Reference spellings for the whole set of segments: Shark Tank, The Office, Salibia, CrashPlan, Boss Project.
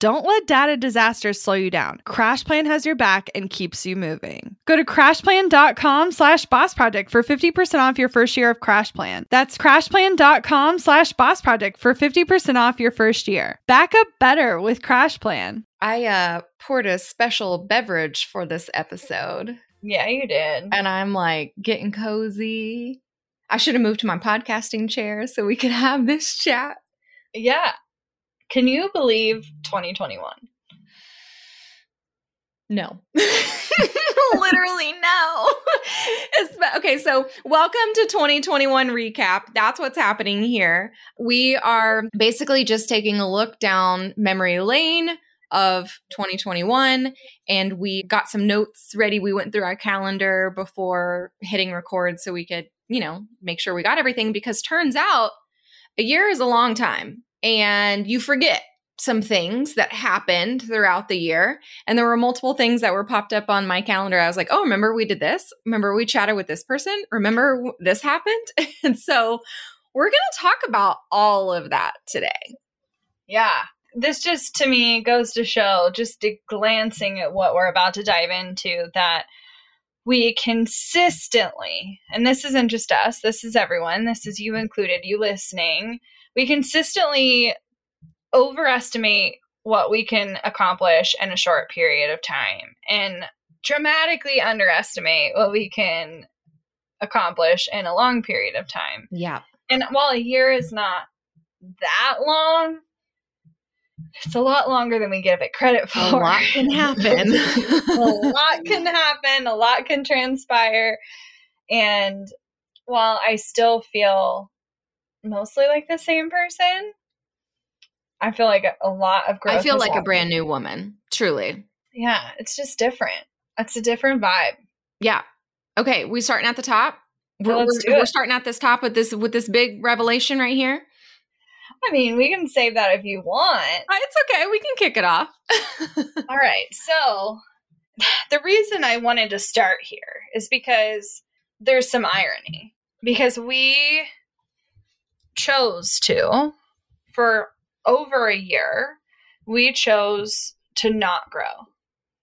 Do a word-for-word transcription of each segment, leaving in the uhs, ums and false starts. Don't let data disasters slow you down. CrashPlan has your back and keeps you moving. Go to crashplan.com slash boss project for fifty percent off your first year of CrashPlan. That's crashplan.com slash boss project for fifty percent off your first year. Back up better with CrashPlan. I uh, poured a special beverage for this episode. Yeah, you did. And I'm like getting cozy. I should have moved to my podcasting chair so we could have this chat. Yeah. Can you believe twenty twenty-one? No. Literally no. It's, okay, so welcome to twenty twenty-one recap. That's what's happening here. We are basically just taking a look down memory lane of twenty twenty-one, and we got some notes ready. We went through our calendar before hitting record so we could, you know, make sure we got everything, because turns out a year is a long time. And you forget some things that happened throughout the year. And there were multiple things that were popped up on my calendar. I was like, oh, remember we did this? Remember we chatted with this person? Remember this happened? And so we're going to talk about all of that today. Yeah. This just, to me, goes to show, just glancing at what we're about to dive into, that we consistently, and this isn't just us, this is everyone, this is you included, you listening, we consistently overestimate what we can accomplish in a short period of time and dramatically underestimate what we can accomplish in a long period of time. Yeah. And while a year is not that long, it's a lot longer than we give it credit for. A lot can happen. a lot can happen. A lot can transpire. And while I still feel mostly like the same person, I feel like a lot of growth. I feel like happening. A brand new woman, truly. Yeah, it's just different. It's a different vibe. Yeah. Okay, we starting at the top. We're, well, let's do we're, it. we're starting at this top with this with this big revelation right here. I mean, we can save that if you want. It's okay. We can kick it off. All right. So the reason I wanted to start here is because there's some irony, because we chose to, for over a year, we chose to not grow.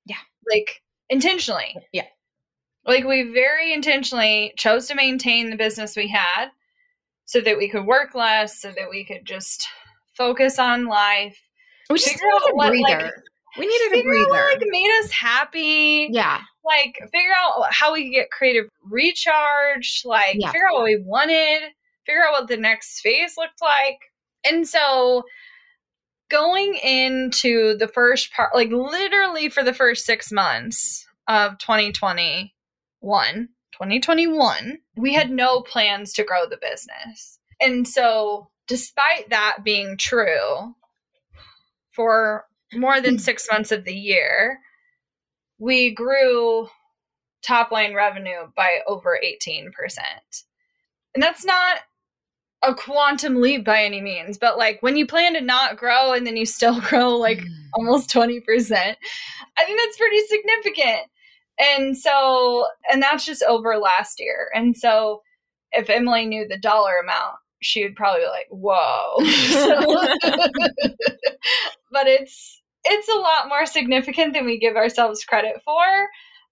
Yeah. Like intentionally. Yeah. Like we very intentionally chose to maintain the business we had so that we could work less, so that we could just focus on life. We just figure needed out what, a breather. Like, we needed a breather. Out what, like, made us happy. Yeah. Like figure out how we could get creative recharge. Like yeah. figure out what we wanted. Figure out what the next phase looked like. And so going into the first part, like literally for the first six months of twenty twenty-one, twenty twenty-one, we had no plans to grow the business. And so despite that being true for more than six months of the year, we grew top line revenue by over eighteen percent. And that's not a quantum leap by any means, but like when you plan to not grow and then you still grow like mm. almost twenty percent, I think that's pretty significant. And so, and that's just over last year. And so if Emily knew the dollar amount, she would probably be like, whoa. So, but it's, it's a lot more significant than we give ourselves credit for.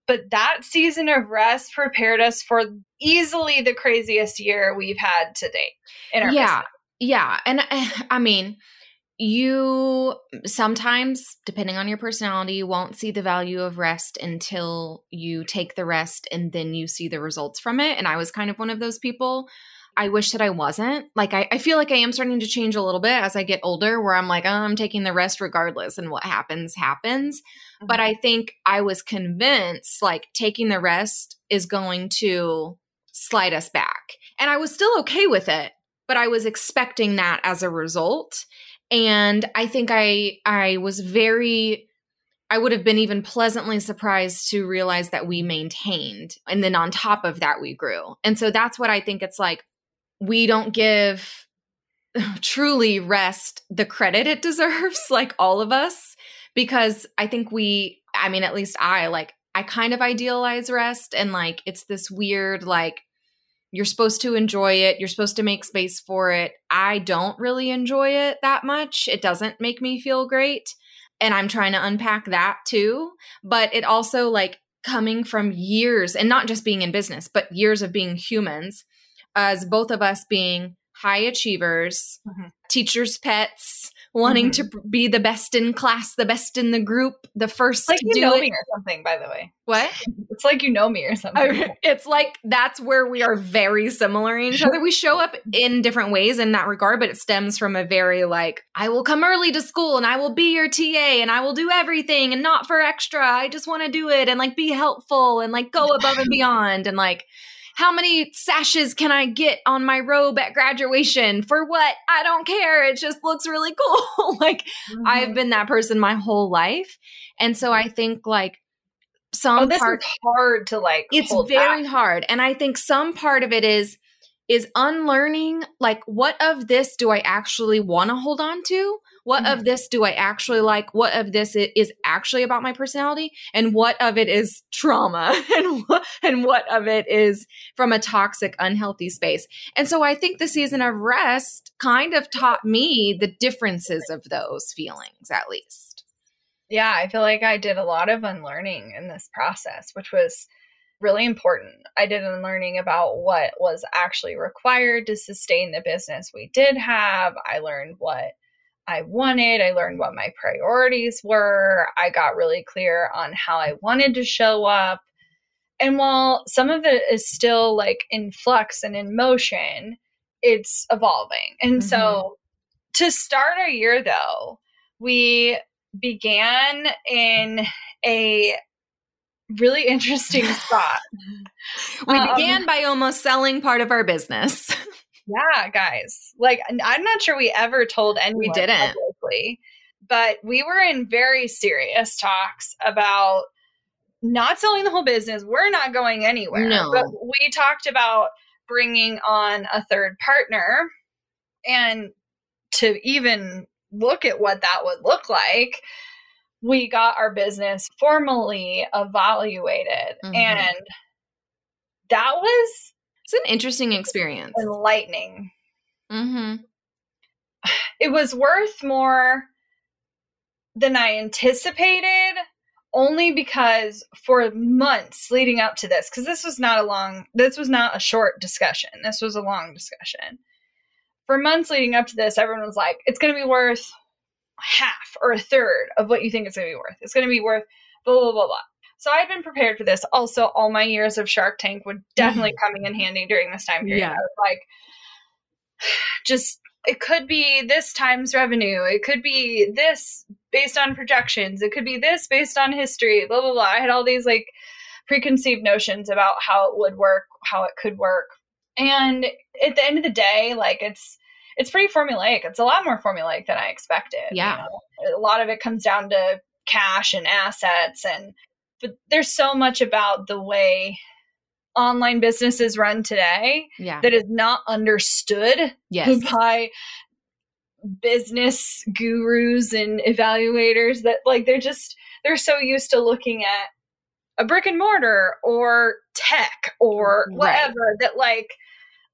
But that season of rest prepared us for easily the craziest year we've had to date in our yeah, business. Yeah. And I, I mean, you sometimes, depending on your personality, you won't see the value of rest until you take the rest and then you see the results from it. And I was kind of one of those people. I wish that I wasn't. Like, I, I feel like I am starting to change a little bit as I get older, where I'm like, oh, I'm taking the risk regardless, and what happens, happens. Mm-hmm. But I think I was convinced, like, taking the risk is going to slide us back. And I was still okay with it, but I was expecting that as a result. And I think I I was very... I would have been even pleasantly surprised to realize that we maintained. And then on top of that, we grew. And so that's what I think it's like. We don't give truly rest the credit it deserves, like all of us, because I think we, I mean, at least I, like, I kind of idealize rest. And like, it's this weird, like, you're supposed to enjoy it. You're supposed to make space for it. I don't really enjoy it that much. It doesn't make me feel great. And I'm trying to unpack that too. But it also, like, coming from years, and not just being in business, but years of being humans, as both of us being high achievers, mm-hmm. teachers' pets, wanting mm-hmm. to be the best in class, the best in the group, the first like to you do know it. me or something, by the way. What? It's like you know me or something. I, it's like that's where we are very similar in each other. We show up in different ways in that regard, but it stems from a very like, I will come early to school and I will be your T A and I will do everything and not for extra. I just want to do it and like be helpful and like go above and beyond and like, how many sashes can I get on my robe at graduation? For what? I don't care. It just looks really cool. Like mm-hmm. I've been that person my whole life. And so I think like some oh, this part is hard to like, it's hold very back. hard. And I think some part of it is, is unlearning. Like, what of this do I actually want to hold on to? What mm-hmm. of this do I actually like? What of this is actually about my personality? And what of it is trauma? And what, and what of it is from a toxic, unhealthy space? And so I think the season of rest kind of taught me the differences of those feelings, at least. Yeah, I feel like I did a lot of unlearning in this process, which was really important. I did unlearning about what was actually required to sustain the business we did have. I learned what I wanted. I learned what my priorities were. I got really clear on how I wanted to show up. And while some of it is still like in flux and in motion, it's evolving. And mm-hmm. so to start our year though, we began in a really interesting spot. We um, began by almost selling part of our business. Yeah, guys. Like, I'm not sure we ever told anyone. We didn't. Publicly, but we were in very serious talks about not selling the whole business. We're not going anywhere. No. But we talked about bringing on a third partner, and to even look at what that would look like, we got our business formally evaluated. Mm-hmm. And that was... It's an interesting experience. Enlightening. Mm-hmm. It was worth more than I anticipated, only because for months leading up to this, because this was not a long, this was not a short discussion. This was a long discussion. For months leading up to this, everyone was like, it's going to be worth half or a third of what you think it's going to be worth. It's going to be worth blah, blah, blah, blah. So I'd been prepared for this. Also, all my years of Shark Tank were definitely coming in handy during this time period. Yeah. I was like, just, it could be this times revenue. It could be this based on projections. It could be this based on history, blah, blah, blah. I had all these like preconceived notions about how it would work, how it could work. And at the end of the day, like it's, it's pretty formulaic. It's a lot more formulaic than I expected. Yeah. You know? A lot of it comes down to cash and assets and, but there's so much about the way online businesses run today yeah. that is not understood yes. by business gurus and evaluators that like, they're just, they're so used to looking at a brick and mortar or tech or whatever right. that like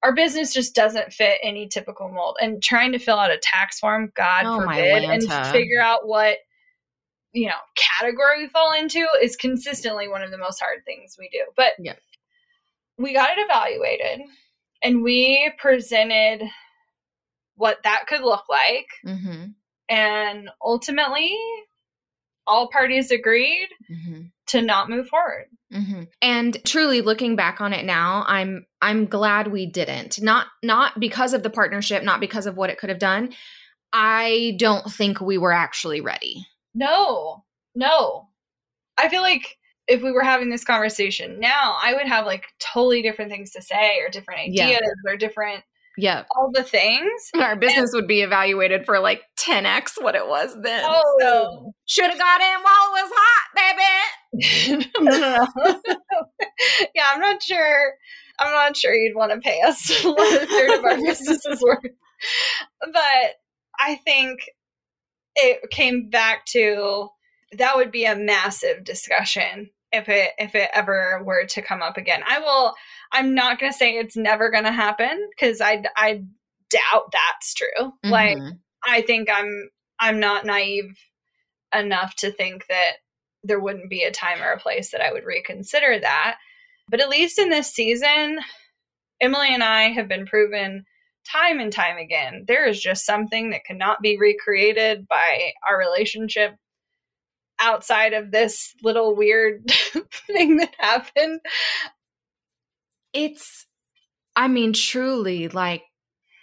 our business just doesn't fit any typical mold, and trying to fill out a tax form, God oh, forbid, and figure out what, you know, category we fall into is consistently one of the most hard things we do. But yeah. we got it evaluated and we presented what that could look like. Mm-hmm. And ultimately all parties agreed mm-hmm. to not move forward. Mm-hmm. And truly looking back on it now, I'm I'm glad we didn't. Not not because of the partnership, not because of what it could have done. I don't think we were actually ready. No, no. I feel like if we were having this conversation now, I would have like totally different things to say or different ideas yeah. or different yeah, all the things. Our business and- would be evaluated for like ten x what it was then. Oh, so should have got in while it was hot, baby. no, no, no. Yeah, I'm not sure. I'm not sure you'd want to pay us what a third of our business is worth. But I think it came back to that would be a massive discussion if it if it ever were to come up again. I will. I'm not going to say it's never going to happen because I I doubt that's true. Mm-hmm. Like I think I'm I'm not naive enough to think that there wouldn't be a time or a place that I would reconsider that. But at least in this season, Emily and I have been proven time and time again, there is just something that cannot be recreated by our relationship outside of this little weird thing that happened. It's, I mean, truly like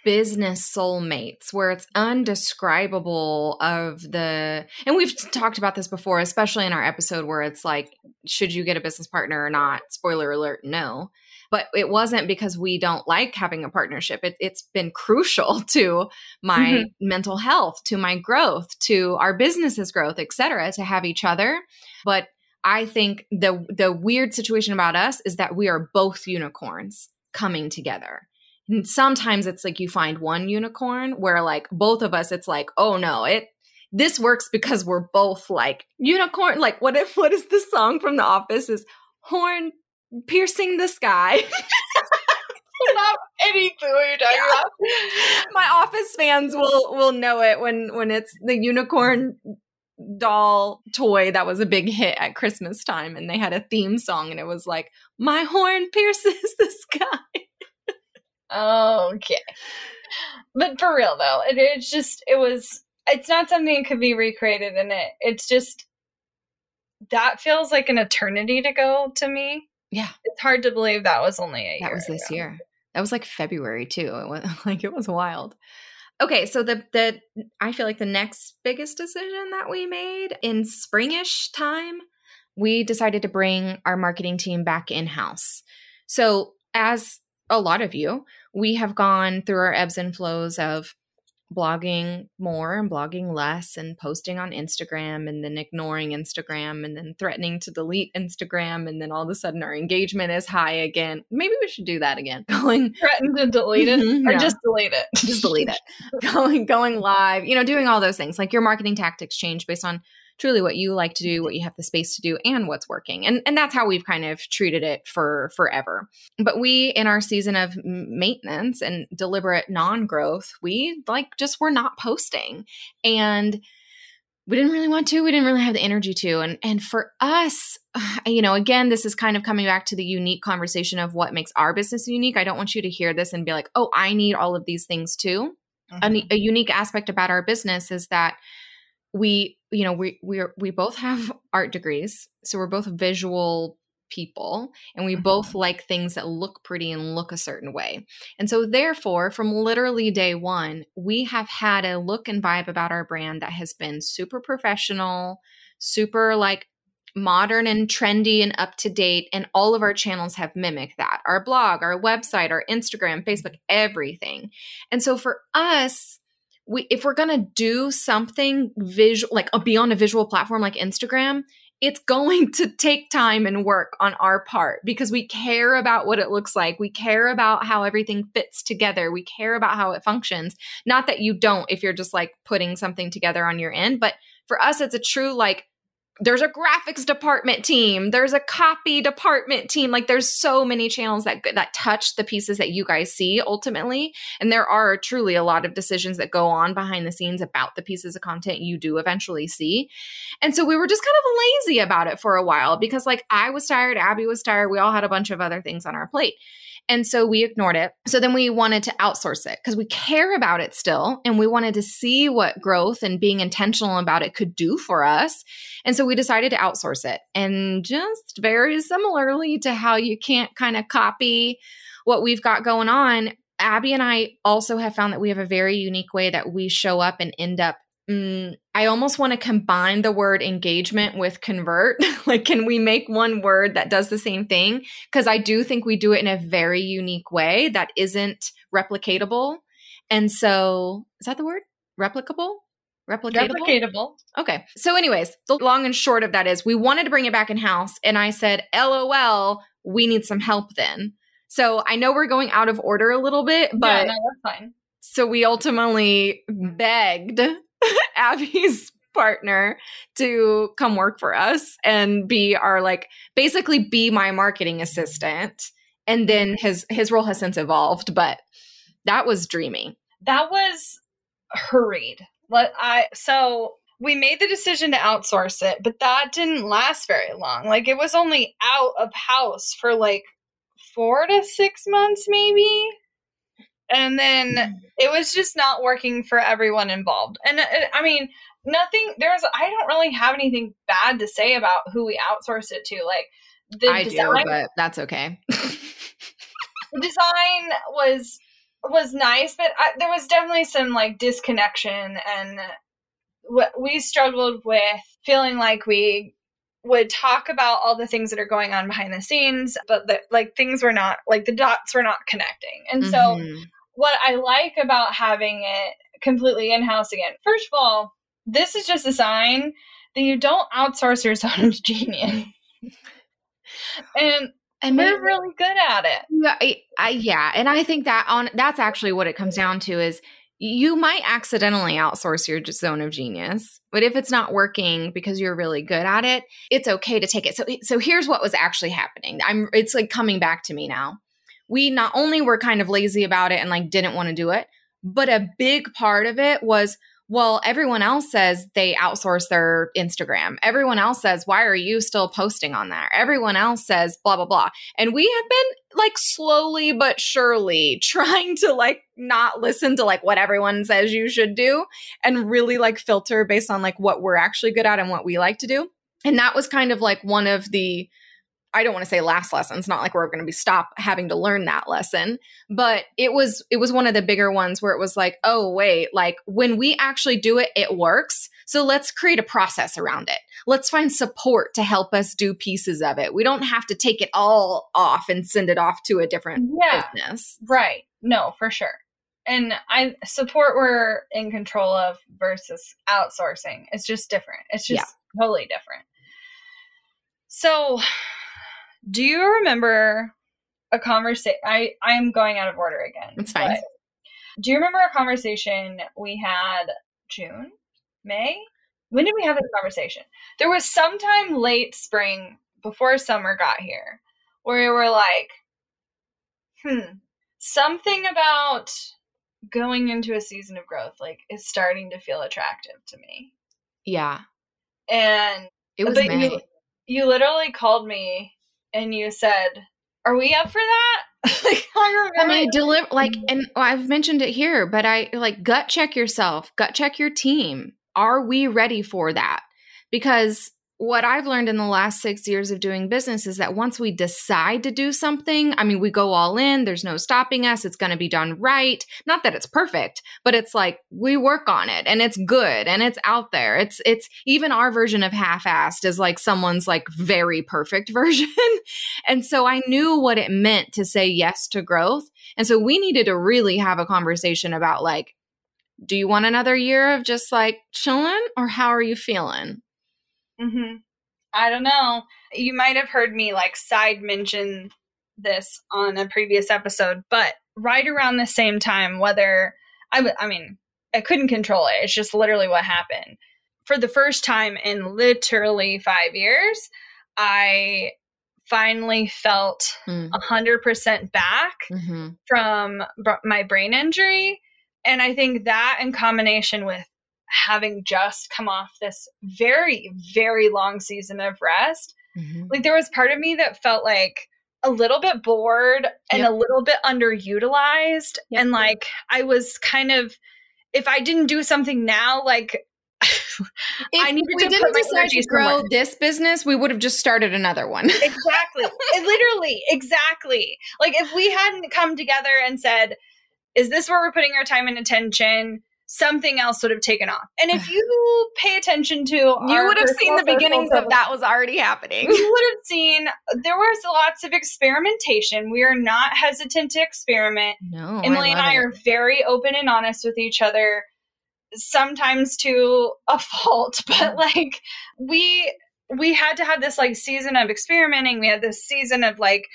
business soulmates where it's indescribable of the, and we've talked about this before, especially in our episode where it's like, should you get a business partner or not? Spoiler alert, no. But it wasn't because we don't like having a partnership. It, it's been crucial to my mm-hmm. mental health, to my growth, to our business's growth, et cetera, to have each other. But I think the the weird situation about us is that we are both unicorns coming together. And sometimes it's like you find one unicorn where like both of us, it's like, oh no, it this works because we're both like unicorn. Like what if what is the song from The Office is horn piercing the sky. Not any clue what you're talking yeah. about. My Office fans will will know it when when it's the unicorn doll toy that was a big hit at Christmas time, and they had a theme song, and it was like, "My horn pierces the sky." Okay, but for real though, it, it's just it was. It's not something that could be recreated in it. It's just. That feels like an eternity to go to me. Yeah. It's hard to believe that was only a year That was this ago. year. That was like February too. It was like, it was wild. Okay. So the, the, I feel like the next biggest decision that we made in springish time, we decided to bring our marketing team back in-house. So as a lot of you, we have gone through our ebbs and flows of blogging more and blogging less and posting on Instagram and then ignoring Instagram and then threatening to delete Instagram. And then all of a sudden our engagement is high again. Maybe we should do that again. Going Threaten to delete it or yeah. just delete it. Just delete it. Going, going live, you know, doing all those things. Like your marketing tactics change based on truly what you like to do, what you have the space to do, and what's working. And and that's how we've kind of treated it for forever. But we, in our season of maintenance and deliberate non-growth, we like just were not posting. And we didn't really want to. We didn't really have the energy to. And and for us, you know, again, this is kind of coming back to the unique conversation of what makes our business unique. I don't want you to hear this and be like, oh, I need all of these things too. Mm-hmm. A, a unique aspect about our business is that we, you know, we we we both have art degrees, so we're both visual people, and we mm-hmm. both like things that look pretty and look a certain way. And so therefore, from literally day one, we have had a look and vibe about our brand that has been super professional, super like modern and trendy and up to date, and all of our channels have mimicked that. Our blog, our website, our Instagram, Facebook, everything. And so for us, We, if we're going to do something visual, like a, beyond a visual platform like Instagram, it's going to take time and work on our part because we care about what it looks like. We care about how everything fits together. We care about how it functions. Not that you don't if you're just like putting something together on your end, but for us, it's a true like, there's a graphics department team. There's a copy department team. Like there's so many channels that that touch the pieces that you guys see ultimately. And there are truly a lot of decisions that go on behind the scenes about the pieces of content you do eventually see. And so we were just kind of lazy about it for a while because like I was tired, Abby was tired. We all had a bunch of other things on our plate. And so we ignored it. So then we wanted to outsource it because we care about it still. And we wanted to see what growth and being intentional about it could do for us. And so we decided to outsource it. And just very similarly to how you can't kind of copy what we've got going on, Abby and I also have found that we have a very unique way that we show up and end up. Mm, I almost want to combine the word engagement with convert. Like, can we make one word that does the same thing? Because I do think we do it in a very unique way that isn't replicatable. And so, is that the word? Replicable? Replicatable? Replicatable. Okay. So anyways, the long and short of that is we wanted to bring it back in-house. And I said, LOL, we need some help then. So I know we're going out of order a little bit, but yeah, no, that's fine. So we ultimately begged Abby's partner to come work for us and be our, like, basically be my marketing assistant. And then his, his role has since evolved, but that was dreamy. That was hurried. Let I, so we made the decision to outsource it, but that didn't last very long. Like, it was only out of house for like four to six months, maybe. And then it was just not working for everyone involved. And uh, I mean, nothing, there's, I don't really have anything bad to say about who we outsourced it to. Like, the I design, do, but that's okay. The design was, was nice, but I, there was definitely some like disconnection, and what we struggled with, feeling like we would talk about all the things that are going on behind the scenes, but the, like things were not, like the dots were not connecting. And mm-hmm. so what I like about having it completely in-house again, first of all, this is just a sign that you don't outsource your zone of genius. And I mean, we're really good at it. Yeah, I, I, yeah. And I think that on that's actually what it comes down to is you might accidentally outsource your zone of genius, but if it's not working because you're really good at it, it's okay to take it. So, so here's what was actually happening. I'm, it's like coming back to me now. We not only were kind of lazy about it and like didn't want to do it, but a big part of it was, well, everyone else says they outsource their Instagram. Everyone else says, why are you still posting on there? Everyone else says blah, blah, blah. And we have been like slowly but surely trying to like not listen to like what everyone says you should do and really like filter based on like what we're actually good at and what we like to do. And that was kind of like one of the, I don't want to say last lessons, not like we're going to be stop having to learn that lesson, but it was, it was one of the bigger ones where it was like, oh wait, like when we actually do it, it works. So let's create a process around it. Let's find support to help us do pieces of it. We don't have to take it all off and send it off to a different yeah, business. Right. No, for sure. And I support we're in control of versus outsourcing. It's just different. It's just yeah. totally different. So do you remember a conversation? I am going out of order again. It's fine. Do you remember a conversation we had June, May? When did we have this conversation? There was sometime late spring before summer got here where we were like, hmm, something about going into a season of growth like is starting to feel attractive to me. Yeah. And it was but May. You, you literally called me. And you said, are we up for that? Like, I remember. I mean, deliver, like, and I've mentioned it here, but I like gut check yourself, gut check your team. Are we ready for that? Because what I've learned in the last six years of doing business is that once we decide to do something, I mean, we go all in, there's no stopping us. It's going to be done right. Not that it's perfect, but it's like we work on it and it's good and it's out there. It's, it's even our version of half-assed is like someone's like very perfect version. And so I knew what it meant to say yes to growth. And so we needed to really have a conversation about like, do you want another year of just like chilling or how are you feeling? Mm-hmm. I don't know. You might have heard me like side mention this on a previous episode, but right around the same time, whether I, w- I mean, I couldn't control it. It's just literally what happened. For the first time in literally five years, I finally felt mm. one hundred percent back mm-hmm. from br- my brain injury. And I think that in combination with having just come off this very, very long season of rest, mm-hmm. like there was part of me that felt like a little bit bored and yep. a little bit underutilized. Yep. And like, I was kind of, if I didn't do something now, like I needed we to didn't put my decide energy to grow somewhere. This business, we would have just started another one. Exactly. It literally, exactly. Like if we hadn't come together and said, is this where we're putting our time and attention? Something else would have taken off. And if you pay attention to, you would have seen the beginnings of that was already happening. You would have seen there was lots of experimentation. We are not hesitant to experiment. No, Emily and I are very open and honest with each other, sometimes to a fault, but like we we had to have this like season of experimenting. We had this season of like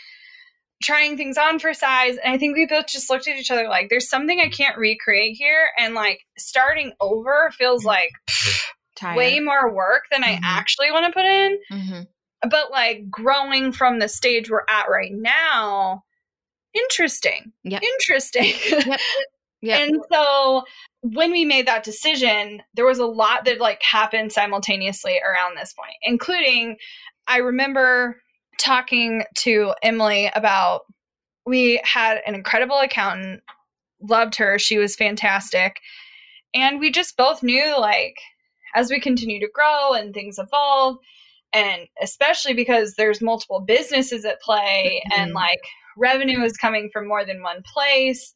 trying things on for size. And I think we both just looked at each other like, there's something I can't recreate here. And like starting over feels like pff, way more work than mm-hmm. I actually want to put in. Mm-hmm. But like growing from the stage we're at right now, interesting, yep. interesting. Yep. Yep. And so when we made that decision, there was a lot that like happened simultaneously around this point, including I remember talking to Emily about, we had an incredible accountant, loved her. She was fantastic. And we just both knew like, as we continue to grow and things evolve, and especially because there's multiple businesses at play mm-hmm. and like revenue is coming from more than one place,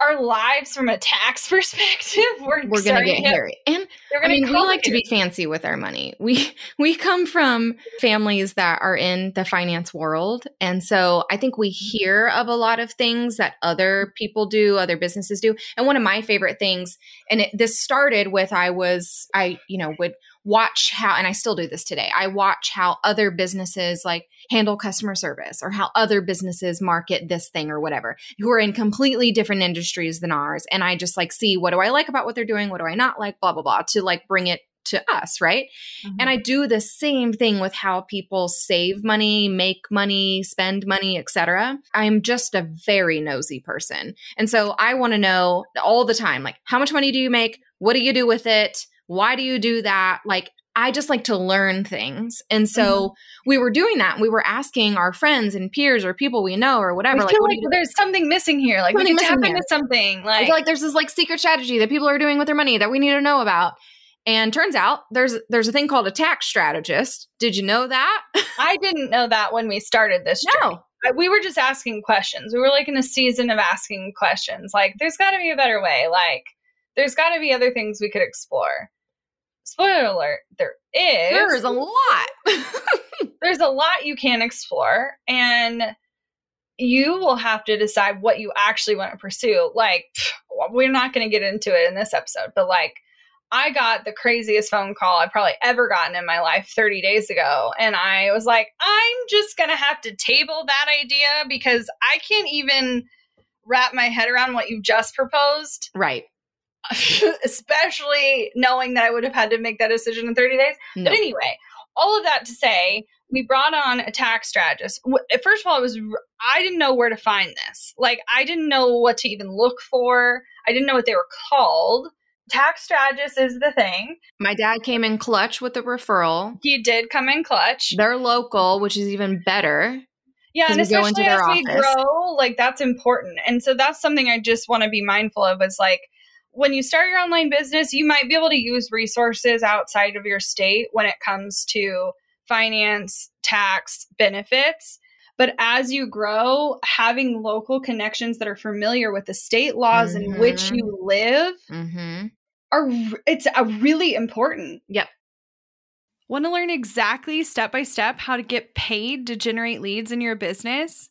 our lives from a tax perspective, we're, we're going to get hairy. And I mean, we like to be fancy with our money. We we come from families that are in the finance world. And so I think we hear of a lot of things that other people do, other businesses do. And one of my favorite things, and it, this started with I was, I, you know, would watch how, and I still do this today, I watch how other businesses like handle customer service or how other businesses market this thing or whatever, who are in completely different industries than ours. And I just like, see, what do I like about what they're doing? What do I not like? Blah, blah, blah, to like bring it to us, right? Mm-hmm. And I do the same thing with how people save money, make money, spend money, et cetera. I'm just a very nosy person. And so I want to know all the time, like, how much money do you make? What do you do with it? Why do you do that? Like, I just like to learn things. And so mm-hmm. we were doing that. And we were asking our friends and peers or people we know or whatever. I feel like, like there's something missing here. Like we need to tap into something. Like I feel like there's this like secret strategy that people are doing with their money that we need to know about. And turns out there's there's a thing called a tax strategist. Did you know that? I didn't know that when we started this journey. No. We were just asking questions. We were like in a season of asking questions. Like there's got to be a better way. Like there's got to be other things we could explore. Spoiler alert, there is. There is a lot. There's a lot you can explore, and you will have to decide what you actually want to pursue. Like, we're not going to get into it in this episode, but like, I got the craziest phone call I've probably ever gotten in my life thirty days ago. And I was like, I'm just going to have to table that idea because I can't even wrap my head around what you just proposed. Right. Especially knowing that I would have had to make that decision in thirty days. No. But anyway, all of that to say, we brought on a tax strategist. First of all, it was I didn't know where to find this. Like, I didn't know what to even look for. I didn't know what they were called. Tax strategist is the thing. My dad came in clutch with the referral. He did come in clutch. They're local, which is even better. Yeah, and especially as office. we grow, like, that's important. And so that's something I just want to be mindful of is, like, when you start your online business, you might be able to use resources outside of your state when it comes to finance, tax, benefits. But as you grow, having local connections that are familiar with the state laws mm-hmm. in which you live mm-hmm. are it's a really important. Yep. Want to learn exactly step by step how to get paid to generate leads in your business?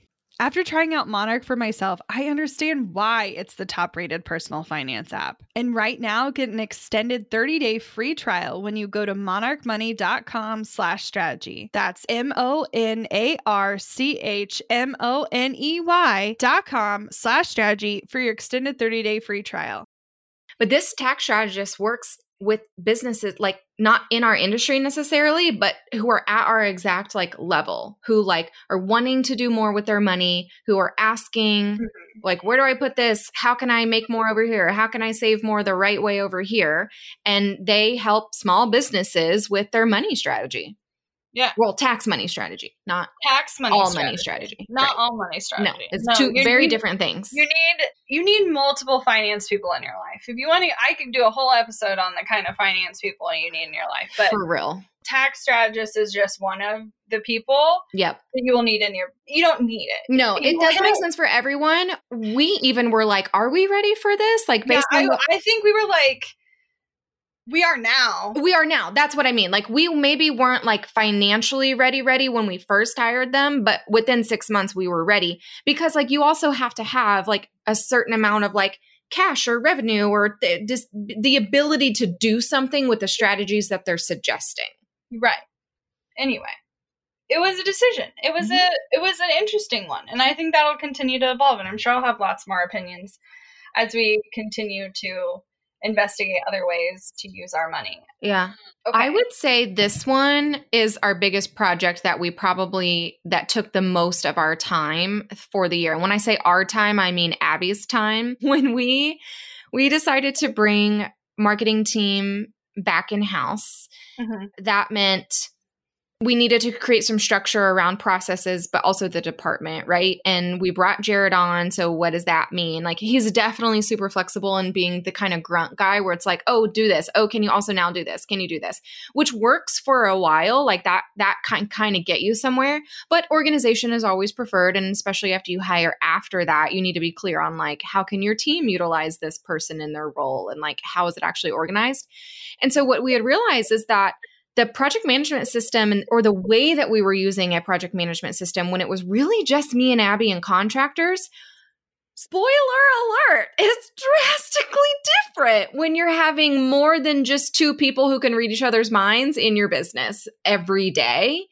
After trying out Monarch for myself, I understand why it's the top-rated personal finance app. And right now, get an extended thirty-day free trial when you go to monarchmoney.com slash strategy. That's M-O-N-A-R-C-H-M-O-N-E-Y dot com slash strategy for your extended thirty-day free trial. But this tax strategist works with businesses, like not in our industry necessarily, but who are at our exact like level, who like are wanting to do more with their money, who are asking mm-hmm. like, where do I put this? How can I make more over here? How can I save more the right way over here? And they help small businesses with their money strategy. Yeah. Well, tax money strategy, not tax money all strategy. money strategy. Not right. all money strategy. No, it's no, two very need, different things. You need you need multiple finance people in your life. If you want to, I could do a whole episode on the kind of finance people you need in your life. But for real, tax strategist is just one of the people. Yep. That you will need in your. You don't need it. No, you it doesn't make sense for everyone. We even were like, are we ready for this? Like, based yeah, on I, what- I think we were like. We are now. We are now. That's what I mean. Like we maybe weren't like financially ready, ready when we first hired them, but within six months we were ready because like you also have to have like a certain amount of like cash or revenue or th- just the ability to do something with the strategies that they're suggesting. Right. Anyway, it was a decision. It was mm-hmm. a, it was an interesting one. And I think that'll continue to evolve and I'm sure I'll have lots more opinions as we continue to investigate other ways to use our money. Yeah. Okay. I would say this one is our biggest project that we probably, that took the most of our time for the year. And when I say our time, I mean Abby's time. When we, we decided to bring marketing team back in-house, mm-hmm. that meant we needed to create some structure around processes, but also the department, right? And we brought Jared on. So what does that mean? Like, he's definitely super flexible and being the kind of grunt guy where it's like, oh, do this. Oh, can you also now do this? Can you do this? Which works for a while. Like that, that can kind of get you somewhere, but organization is always preferred. And especially after you hire after that, you need to be clear on like, how can your team utilize this person in their role? And like, how is it actually organized? And so what we had realized is that the project management system or the way that we were using a project management system when it was really just me and Abby and contractors, spoiler alert, it's drastically different when you're having more than just two people who can read each other's minds in your business every day.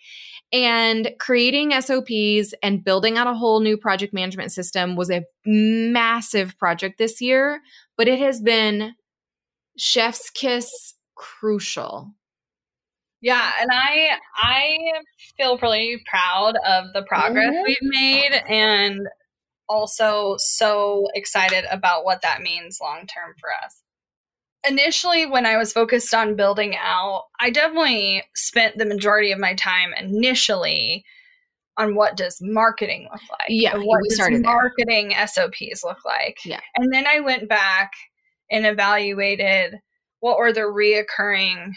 And creating S O Ps and building out a whole new project management system was a massive project this year, but it has been chef's kiss crucial. Yeah, and I I feel really proud of the progress mm-hmm. we've made, and also so excited about what that means long term for us. Initially, when I was focused on building out, I definitely spent the majority of my time initially on what does marketing look like. Yeah, what does marketing there. S O Ps look like. Yeah. And then I went back and evaluated what were the reoccurring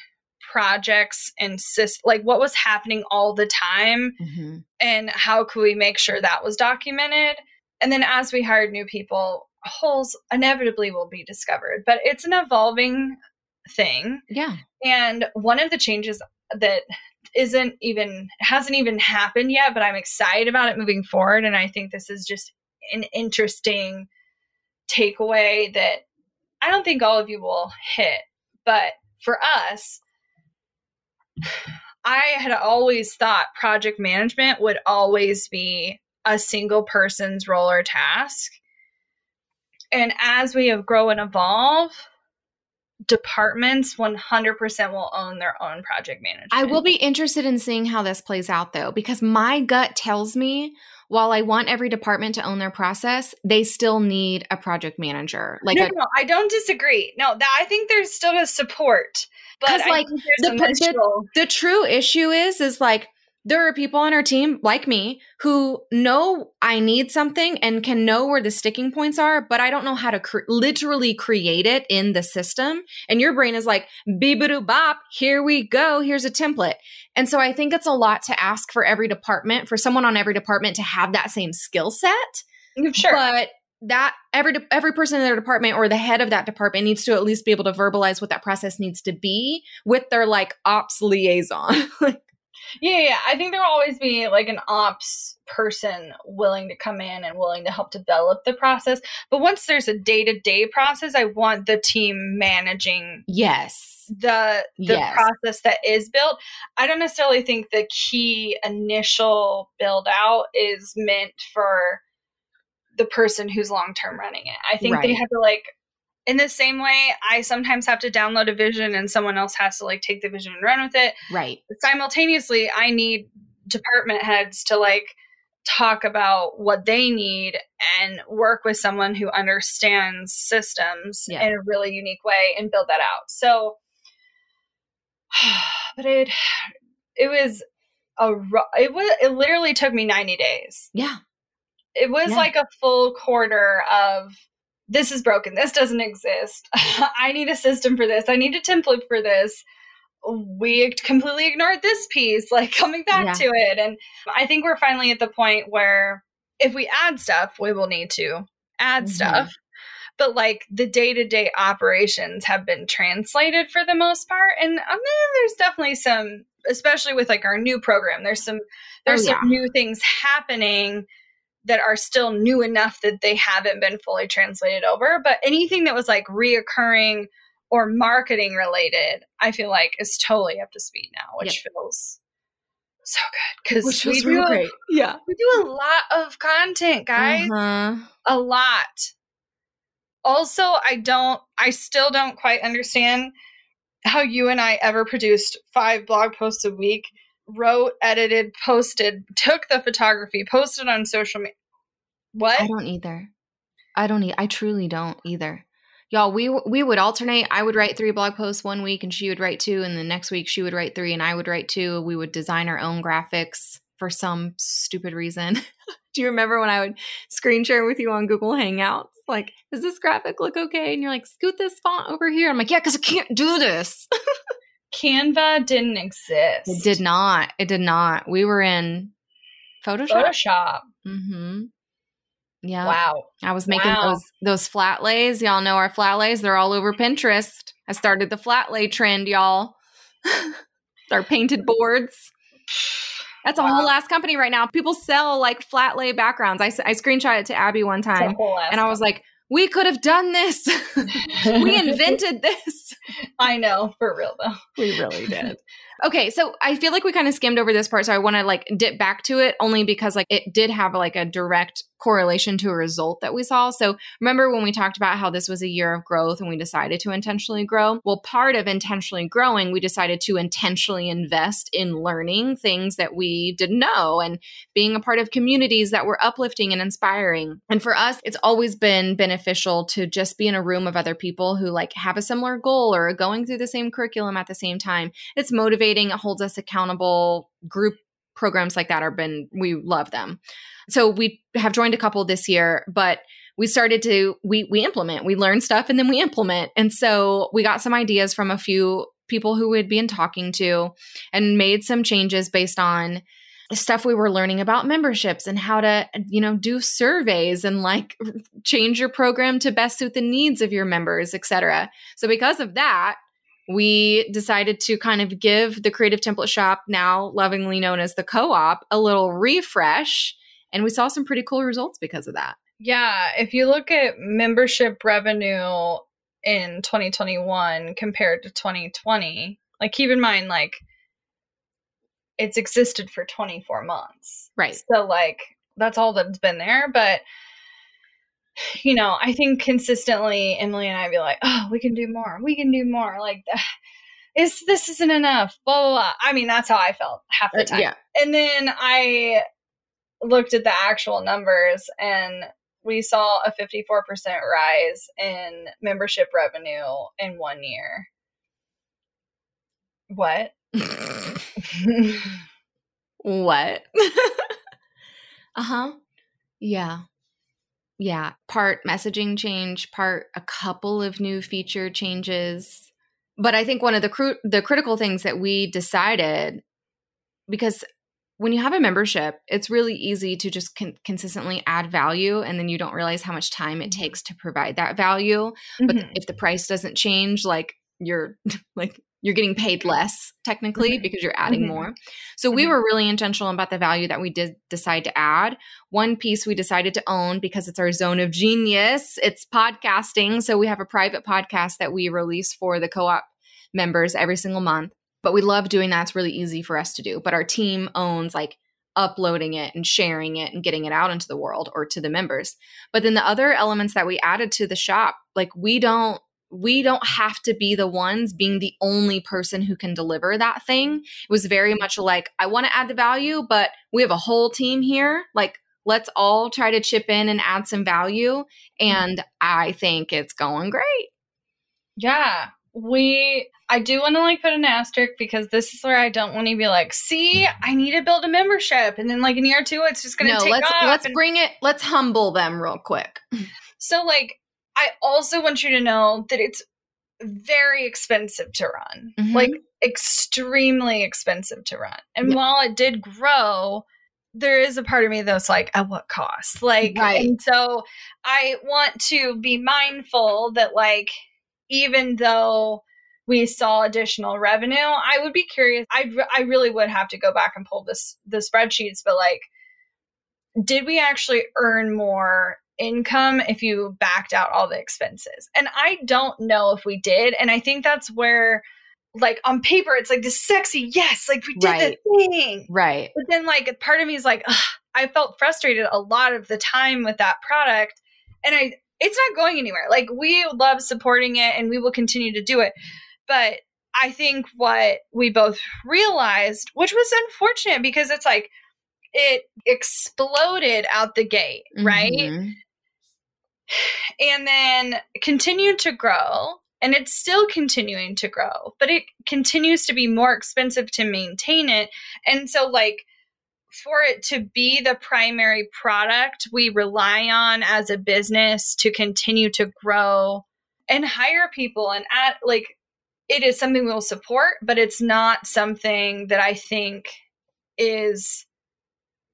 projects and sys- like what was happening all the time mm-hmm. and how could we make sure that was documented. And then as we hired new people, holes inevitably will be discovered, but it's an evolving thing. Yeah. And one of the changes that isn't even, hasn't even happened yet, but I'm excited about it moving forward. And I think this is just an interesting takeaway that I don't think all of you will hit, but for us, I had always thought project management would always be a single person's role or task. And as we have grown and evolved, departments one hundred percent will own their own project management. I will be interested in seeing how this plays out, though, because my gut tells me while I want every department to own their process, they still need a project manager. Like no, a- no, I don't disagree. No, that, I think there's still a support. Because like the, the, the true issue is, is like there are people on our team like me who know I need something and can know where the sticking points are, but I don't know how to cre- literally create it in the system. And your brain is like, beebadoo bop, here we go. Here's a template. And so I think it's a lot to ask for every department, for someone on every department to have that same skill set. Sure. But that every every person in their department or the head of that department needs to at least be able to verbalize what that process needs to be with their like ops liaison. yeah, yeah. I think there will always be like an ops person willing to come in and willing to help develop the process. But once there's a day-to-day process, I want the team managing yes the the yes. process that is built. I don't necessarily think the key initial build out is meant for the person who's long-term running it. I think right. they have to like, in the same way, I sometimes have to download a vision and someone else has to like take the vision and run with it. Right. Simultaneously, I need department heads to like talk about what they need and work with someone who understands systems yeah. in a really unique way and build that out. So, but it, it was a, it was, it literally took me ninety days. Yeah. It was yeah. like a full quarter of this is broken. This doesn't exist. I need a system for this. I need a template for this. We completely ignored this piece, like coming back yeah. to it. And I think we're finally at the point where if we add stuff, we will need to add mm-hmm. stuff. But like the day-to-day operations have been translated for the most part. And I mean, there's definitely some, especially with like our new program, there's some, there's oh, yeah. some new things happening that are still new enough that they haven't been fully translated over. But anything that was like reoccurring or marketing related, I feel like is totally up to speed now, which yeah. feels so good. Because we, really yeah. we do a lot of content, guys. Uh-huh. A lot. Also, I don't, I still don't quite understand how you and I ever produced five blog posts a week, wrote, edited, posted, took the photography, posted on social media. What? I don't either. I don't e- I truly don't either. Y'all, we we would alternate. I would write three blog posts one week and she would write two. And the next week she would write three and I would write two. We would design our own graphics for some stupid reason. Do you remember when I would screen share with you on Google Hangouts? Like, does this graphic look okay? And you're like, scoot this font over here. I'm like, yeah, because I can't do this. Canva didn't exist. It did not. It did not. We were in Photoshop. Photoshop. Mm-hmm. Yeah. Wow. I was making wow. those those flat lays. Y'all know our flat lays. They're all over Pinterest. I started the flat lay trend, y'all. Our painted boards. That's a wow. whole ass company right now. People sell like flat lay backgrounds. I, I screenshot it to Abby one time. And I was like, we could have done this. We invented this. I know, for real though. We really did. Okay, so I feel like we kind of skimmed over this part, so I want to like dip back to it only because like it did have like a direct correlation to a result that we saw. So remember when we talked about how this was a year of growth and we decided to intentionally grow? Well, part of intentionally growing, we decided to intentionally invest in learning things that we didn't know and being a part of communities that were uplifting and inspiring. And for us, it's always been beneficial to just be in a room of other people who like have a similar goal or are going through the same curriculum at the same time. It's motivating, it holds us accountable. Group programs like that are been, we love them. So we have joined a couple this year, but we started to, we we implement, we learn stuff and then we implement. And so we got some ideas from a few people who we'd been talking to and made some changes based on stuff we were learning about memberships and how to, you know, do surveys and like change your program to best suit the needs of your members, et cetera. So because of that, we decided to kind of give the Creative Template Shop, now lovingly known as the Co-op, a little refresh. And we saw some pretty cool results because of that. Yeah. If you look at membership revenue in twenty twenty-one compared to twenty twenty, like keep in mind, like it's existed for twenty-four months. Right. So like that's all that's been there. But you know, I think consistently Emily and I be like, oh, we can do more. We can do more. Like, is this isn't enough, blah, blah, blah. I mean, that's how I felt half the time. Uh, yeah. And then I looked at the actual numbers and we saw a fifty-four percent rise in membership revenue in one year. What? What? Uh-huh. Yeah. Yeah, part messaging change, part a couple of new feature changes. But I think one of the cru- the critical things that we decided, because when you have a membership, it's really easy to just con- consistently add value, and then you don't realize how much time it takes to provide that value. Mm-hmm. But if the price doesn't change, like you're like you're getting paid less technically because you're adding more. So we were really intentional about the value that we did decide to add. One piece we decided to own because it's our zone of genius. It's podcasting. So we have a private podcast that we release for the co-op members every single month. But we love doing that. It's really easy for us to do. But our team owns like uploading it and sharing it and getting it out into the world or to the members. But then the other elements that we added to the shop, like we don't We don't have to be the ones being the only person who can deliver that thing. It was very much like, I want to add the value, but we have a whole team here. Like, let's all try to chip in and add some value. And I think it's going great. Yeah. We, I do want to like put an asterisk because this is where I don't want to be like, see, I need to build a membership. And then like in year two, it's just going to no, take let's, off. Let's and- bring it, let's humble them real quick. So like, I also want you to know that it's very expensive to run, mm-hmm. like extremely expensive to run. And yep. while it did grow, there is a part of me that's like, at what cost? Like, right. And so I want to be mindful that like, even though we saw additional revenue, I would be curious. I, I really would have to go back and pull this, the spreadsheets, but like, did we actually earn more income if you backed out all the expenses? And I don't know if we did. And I think that's where like on paper, it's like this sexy, yes, like we did right. the thing. Right. But then like part of me is like, ugh, I felt frustrated a lot of the time with that product. And I, it's not going anywhere. Like we love supporting it and we will continue to do it. But I think what we both realized, which was unfortunate because it's like, it exploded out the gate, right? Mm-hmm. And then continued to grow, and it's still continuing to grow, but it continues to be more expensive to maintain it. And so like for it to be the primary product we rely on as a business to continue to grow and hire people and add, like it is something we'll support, but it's not something that I think is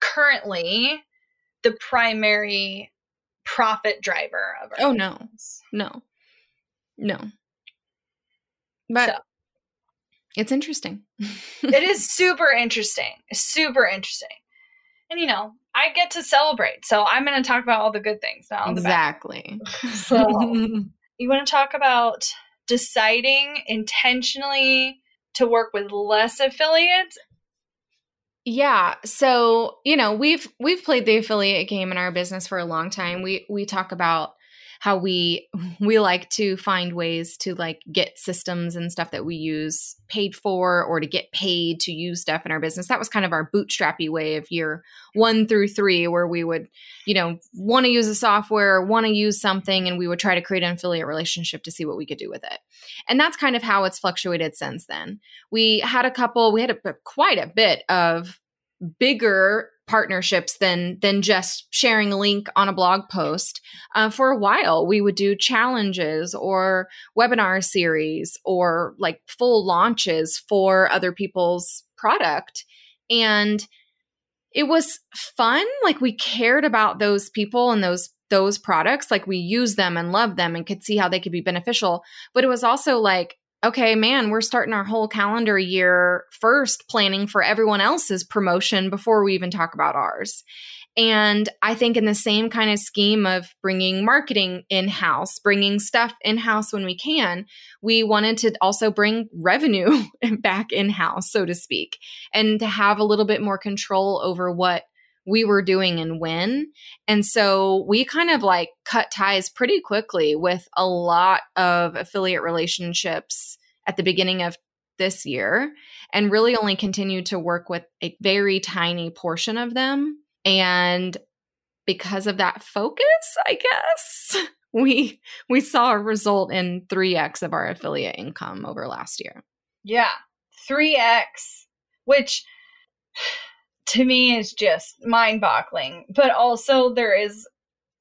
currently the primary profit driver of our oh business. no no no but so. It's interesting. It is super interesting super interesting and you know I get to celebrate, so I'm going to talk about all the good things now. Exactly. So you want to talk about deciding intentionally to work with less affiliates? Yeah. So, you know, we've we've played the affiliate game in our business for a long time. We we talk about how we we like to find ways to like get systems and stuff that we use paid for, or to get paid to use stuff in our business. That was kind of our bootstrappy way of year one through three, where we would, you know, want to use a software, want to use something, and we would try to create an affiliate relationship to see what we could do with it. And that's kind of how it's fluctuated since then. We had a couple, we had a, quite a bit of bigger partnerships than than just sharing a link on a blog post. Uh, for a while, we would do challenges or webinar series or like full launches for other people's product. And it was fun. Like, we cared about those people and those those products. Like, we used them and loved them and could see how they could be beneficial. But it was also like, okay, man, we're starting our whole calendar year first planning for everyone else's promotion before we even talk about ours. And I think in the same kind of scheme of bringing marketing in-house, bringing stuff in-house when we can, we wanted to also bring revenue back in-house, so to speak, and to have a little bit more control over what we were doing and when. And so we kind of like cut ties pretty quickly with a lot of affiliate relationships at the beginning of this year, and really only continued to work with a very tiny portion of them. And because of that focus, I guess, we we saw a result in three X of our affiliate income over last year. Yeah, three X, which to me is just mind-boggling. But also there is,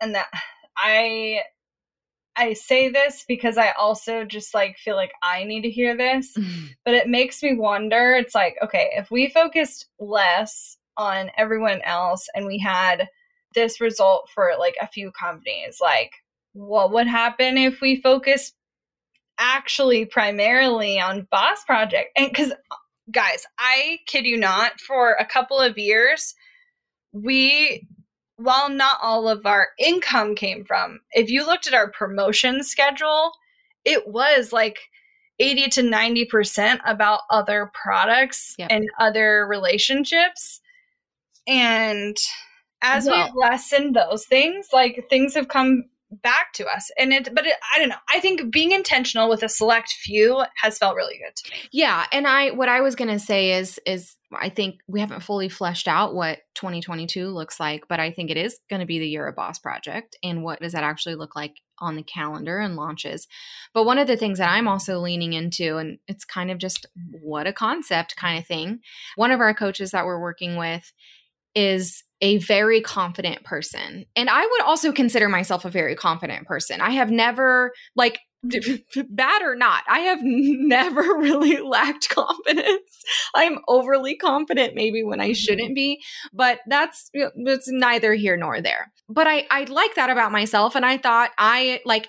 and that I, I say this because I also just like feel like I need to hear this, mm-hmm. but it makes me wonder. It's like, okay, if we focused less on everyone else and we had this result for like a few companies, like what would happen if we focused actually primarily on Boss Project? And because guys, I kid you not, for a couple of years, we, while not all of our income came from, if you looked at our promotion schedule, it was like eighty to ninety percent about other products yep. and other relationships. And as well, we've lessened those things, like things have come back to us. And it, but it, I don't know. I think being intentional with a select few has felt really good to me. Yeah. And I, what I was going to say is, is I think we haven't fully fleshed out what twenty twenty-two looks like, but I think it is going to be the year of Boss Project, and what does that actually look like on the calendar and launches. But one of the things that I'm also leaning into, and it's kind of just what a concept kind of thing. One of our coaches that we're working with is a very confident person. And I would also consider myself a very confident person. I have never, like, bad or not, I have never really lacked confidence. I'm overly confident maybe when I shouldn't be, but that's, it's neither here nor there. But I, I like that about myself. And I thought I like,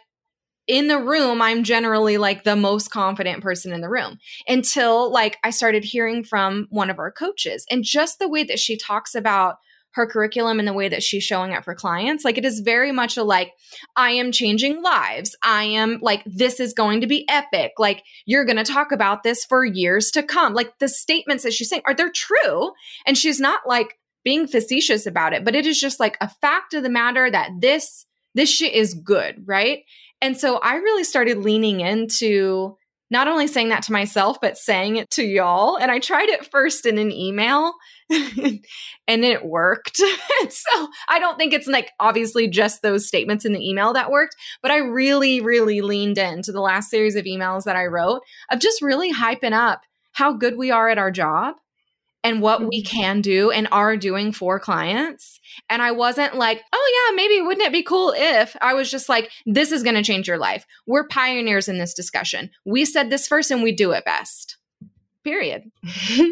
in the room, I'm generally like the most confident person in the room, until like I started hearing from one of our coaches, and just the way that she talks about her curriculum and the way that she's showing up for clients. Like, it is very much a, like, I am changing lives. I am like, this is going to be epic. Like, you're going to talk about this for years to come. Like, the statements that she's saying are, they're true. And she's not like being facetious about it, but it is just like a fact of the matter that this, this shit is good. Right. And so I really started leaning into not only saying that to myself, but saying it to y'all. And I tried it first in an email and it worked. So I don't think it's like obviously just those statements in the email that worked, but I really, really leaned into the last series of emails that I wrote of just really hyping up how good we are at our job and what we can do and are doing for clients. And I wasn't like, oh yeah, maybe wouldn't it be cool if. I was just like, this is going to change your life. We're pioneers in this discussion. We said this first and we do it best. Period.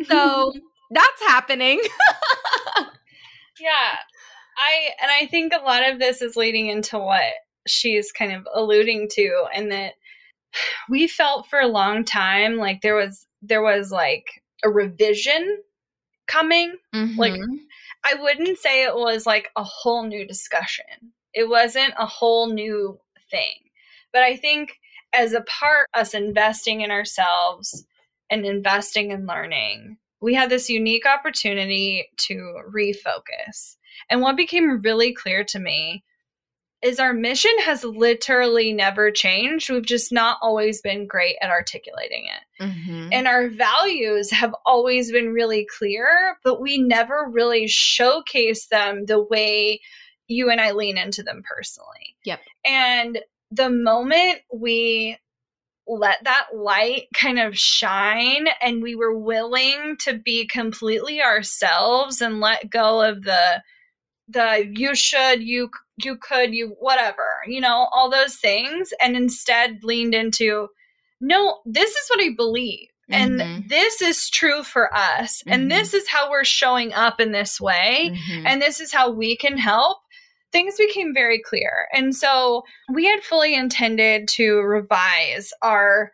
So that's happening. Yeah. I and I think a lot of this is leading into what she's kind of alluding to, and that we felt for a long time like there was there was like a revision coming. Mm-hmm. Like, I wouldn't say it was like a whole new discussion. It wasn't a whole new thing. But I think as a part, us investing in ourselves and investing in learning, we had this unique opportunity to refocus. And what became really clear to me is our mission has literally never changed. We've just not always been great at articulating it. Mm-hmm. And our values have always been really clear, but we never really showcased them the way you and I lean into them personally. Yep. And the moment we let that light kind of shine and we were willing to be completely ourselves and let go of the the you should, you you could, you whatever, you know, all those things, and instead leaned into, no, this is what I believe. Mm-hmm. And this is true for us. Mm-hmm. And this is how we're showing up in this way. Mm-hmm. And this is how we can help. Things became very clear. And so we had fully intended to revise our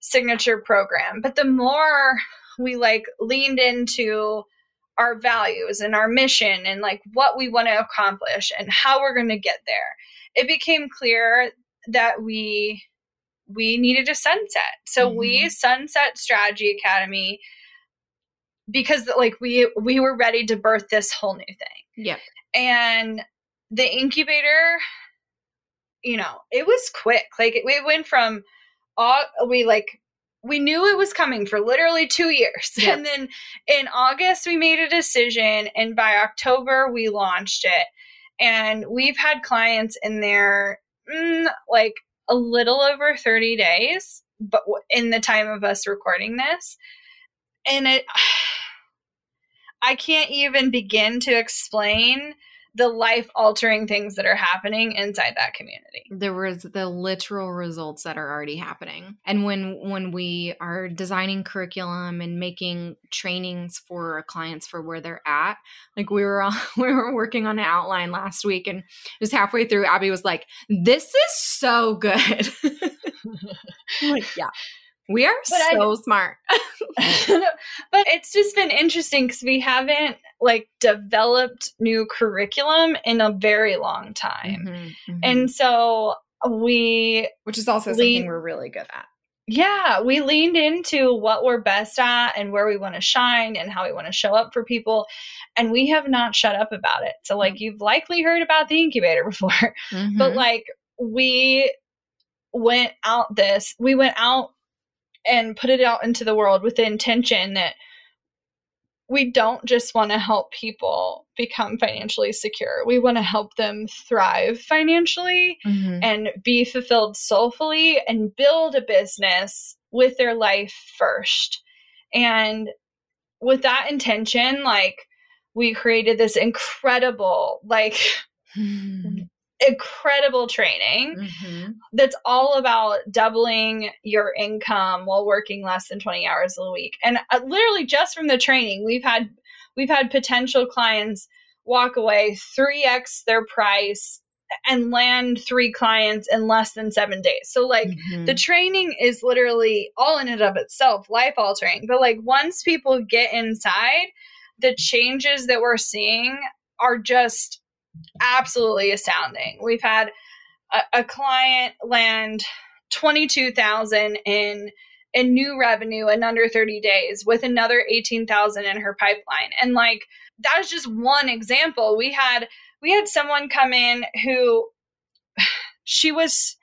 signature program. But the more we like leaned into our values and our mission and like what we want to accomplish and how we're going to get there, it became clear that we we needed a sunset. So mm-hmm. we sunset Strategy Academy because like we we were ready to birth this whole new thing. Yeah. And the incubator, you know, it was quick. Like it, it went from all we like we knew it was coming for literally two years. Yep. And then in August, we made a decision. And by October, we launched it. And we've had clients in there mm, like a little over thirty days, but in the time of us recording this. And it, I can't even begin to explain the life-altering things that are happening inside that community. There was the literal results that are already happening. And when when we are designing curriculum and making trainings for our clients for where they're at, like we were all, we were working on an outline last week, and just halfway through, Abby was like, "This is so good." I'm like, yeah. We are but so I, smart. But it's just been interesting because we haven't like developed new curriculum in a very long time. Mm-hmm, mm-hmm. And so we... Which is also lean, something we're really good at. Yeah. We leaned into what we're best at and where we want to shine and how we want to show up for people. And we have not shut up about it. So like mm-hmm. you've likely heard about the incubator before. Mm-hmm. But like we went out this... We went out... and put it out into the world with the intention that we don't just want to help people become financially secure. We want to help them thrive financially mm-hmm. and be fulfilled soulfully and build a business with their life first. And with that intention, like we created this incredible, like mm-hmm. incredible training mm-hmm. that's all about doubling your income while working less than twenty hours a week. And uh, literally just from the training, we've had we've had potential clients walk away three x their price and land three clients in less than seven days. So like mm-hmm. the training is literally all in and of itself life altering. But like once people get inside, the changes that we're seeing are just absolutely astounding. We've had a, a client land twenty-two thousand in in new revenue in under thirty days with another eighteen thousand in her pipeline. And like that is just one example. We had we had someone come in who she was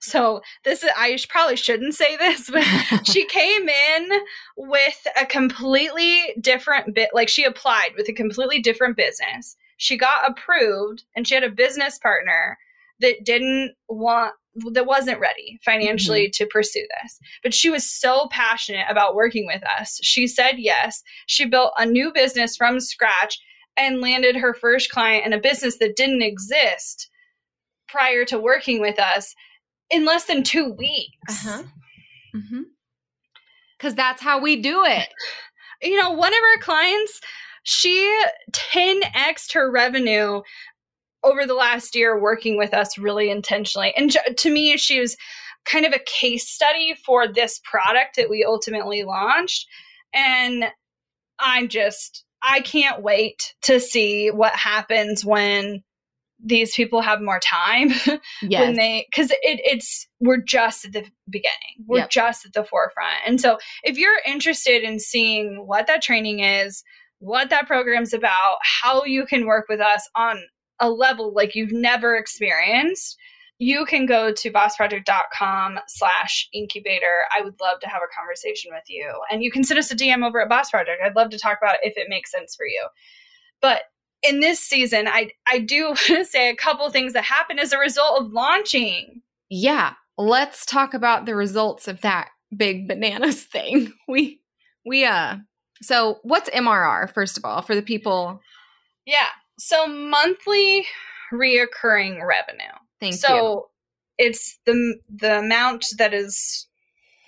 so this is, I probably shouldn't say this, but she came in with a completely different bit like she applied with a completely different business. She got approved and she had a business partner that didn't want, that wasn't ready financially mm-hmm. to pursue this. But she was so passionate about working with us. She said yes. She built a new business from scratch and landed her first client in a business that didn't exist prior to working with us in less than two weeks. Uh-huh. Mm-hmm. 'Cause that's how we do it. You know, one of our clients... She ten x'd her revenue over the last year working with us really intentionally. And to me, she was kind of a case study for this product that we ultimately launched. And I just, I can't wait to see what happens when these people have more time yes. when they, because it, it's, we're just at the beginning. We're yep. just at the forefront. And so if you're interested in seeing what that training is, what that program's about, how you can work with us on a level like you've never experienced, you can go to bossproject.com slash incubator. I would love to have a conversation with you. And you can send us a D M over at Boss Project. I'd love to talk about it if it makes sense for you. But in this season, I I do want to say a couple things that happened as a result of launching. Yeah, let's talk about the results of that big bananas thing. We we uh so what's M R R, first of all, for the people? Yeah, so monthly reoccurring revenue. Thank you. So it's the the amount that is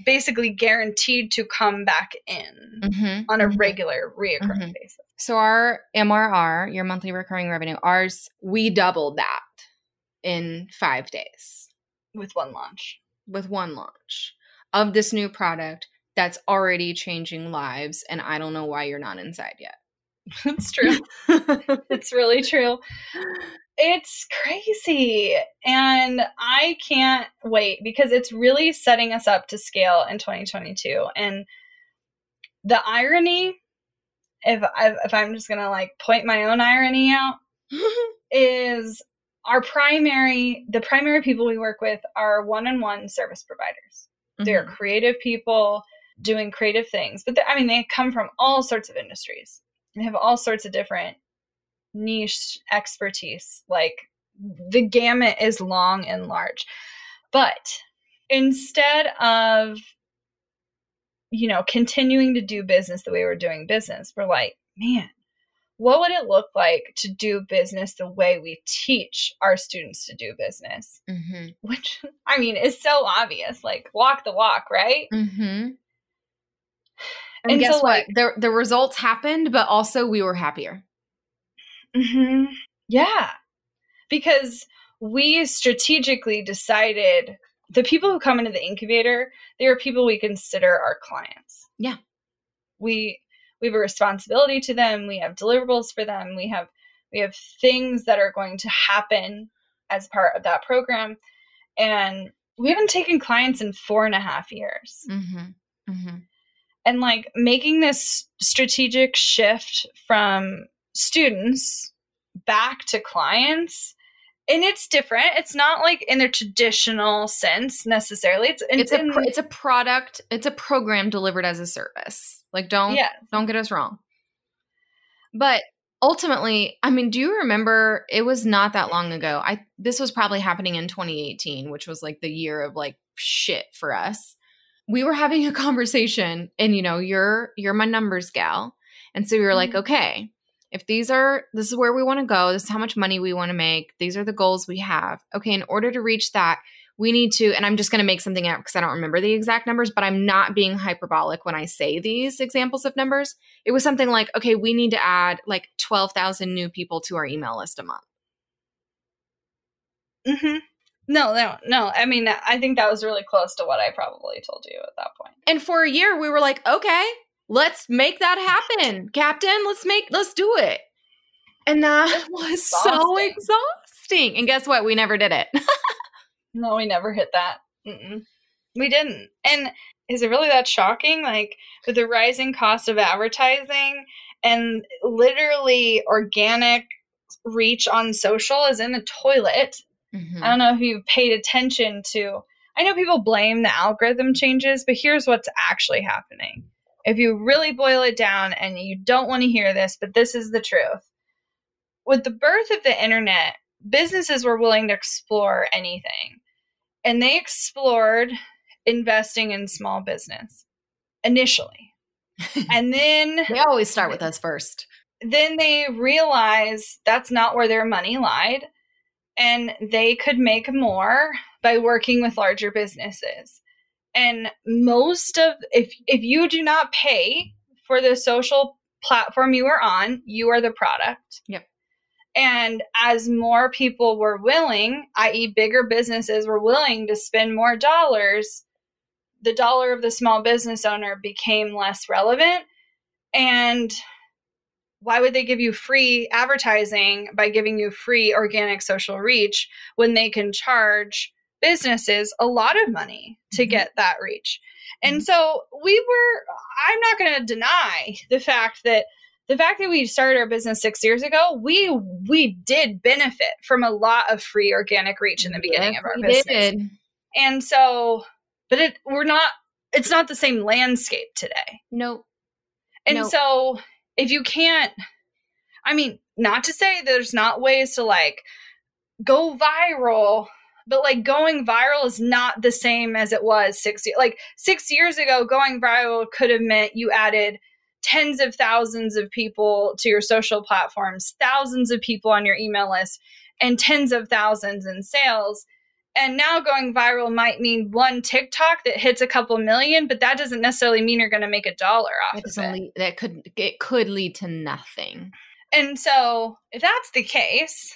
basically guaranteed to come back in mm-hmm. on a mm-hmm. regular reoccurring mm-hmm. basis. So our M R R, your monthly recurring revenue, ours, we doubled that in five days. With one launch. With one launch of this new product that's already changing lives. And I don't know why you're not inside yet. It's true. It's really true. It's crazy. And I can't wait because it's really setting us up to scale in twenty twenty-two. And the irony, if, I, if I'm just going to like point my own irony out, is our primary, the primary people we work with are one-on-one service providers. Mm-hmm. They're creative people doing creative things. But I mean, they come from all sorts of industries. They have all sorts of different niche expertise. Like the gamut is long and large. But instead of, you know, continuing to do business the way we're doing business, we're like, man, what would it look like to do business the way we teach our students to do business? Mm-hmm. Which, I mean, is so obvious. Like, walk the walk, right? Mm-hmm. And, and guess so, like, what? The, the results happened, but also we were happier. Mm-hmm. Yeah. Because we strategically decided the people who come into the incubator, they are people we consider our clients. Yeah. We we have a responsibility to them. We have deliverables for them. We have we have things that are going to happen as part of that program. And we haven't taken clients in four and a half years. Mm-hmm. Mm-hmm. And like making this strategic shift from students back to clients, and it's different. It's not like in the traditional sense necessarily. It's it's, it's a pro- it's a product. It's a program delivered as a service. Like don't yeah. don't get us wrong. But ultimately, I mean, do you remember? It was not that long ago. I this was probably happening in twenty eighteen, which was like the year of like shit for us. We were having a conversation, and you know, you're you're my numbers gal, and so we were mm-hmm. like, okay. If these are, this is where we want to go. This is how much money we want to make. These are the goals we have. Okay. In order to reach that, we need to, and I'm just going to make something up because I don't remember the exact numbers, but I'm not being hyperbolic when I say these examples of numbers. It was something like, okay, we need to add like twelve thousand new people to our email list a month. Mm-hmm. No, no, no. I mean, I think that was really close to what I probably told you at that point. And for a year we were like, okay, let's make that happen, Captain. Let's make, let's do it. And that was exhausting. so exhausting. And guess what? We never did it. No, we never hit that. Mm-mm. We didn't. And is it really that shocking? Like with the rising cost of advertising and literally organic reach on social is in the toilet. Mm-hmm. I don't know if you've paid attention to, I know people blame the algorithm changes, but here's what's actually happening. If you really boil it down, and you don't want to hear this, but this is the truth. With the birth of the internet, businesses were willing to explore anything. And they explored investing in small business initially. And then they always start with us first. Then they realized that's not where their money lied. And they could make more by working with larger businesses. And most of, if if you do not pay for the social platform you are on, you are the product. Yep. And as more people were willing, that is bigger businesses were willing to spend more dollars, the dollar of the small business owner became less relevant. And why would they give you free advertising by giving you free organic social reach when they can charge businesses a lot of money to mm-hmm. get that reach? And so we were, I'm not going to deny the fact that the fact that we started our business six years ago, we we did benefit from a lot of free organic reach in the beginning yes, of our we business. Did. And so, but it we're not, it's not the same landscape today. No. Nope. And nope. so if you can't, I mean, not to say there's not ways to like go viral, but like going viral is not the same as it was six years. Like six years ago, going viral could have meant you added tens of thousands of people to your social platforms, thousands of people on your email list, and tens of thousands in sales. And now going viral might mean one TikTok that hits a couple million, but that doesn't necessarily mean you're going to make a dollar off that of it. Lead, that could it could lead to nothing. And so, if that's the case,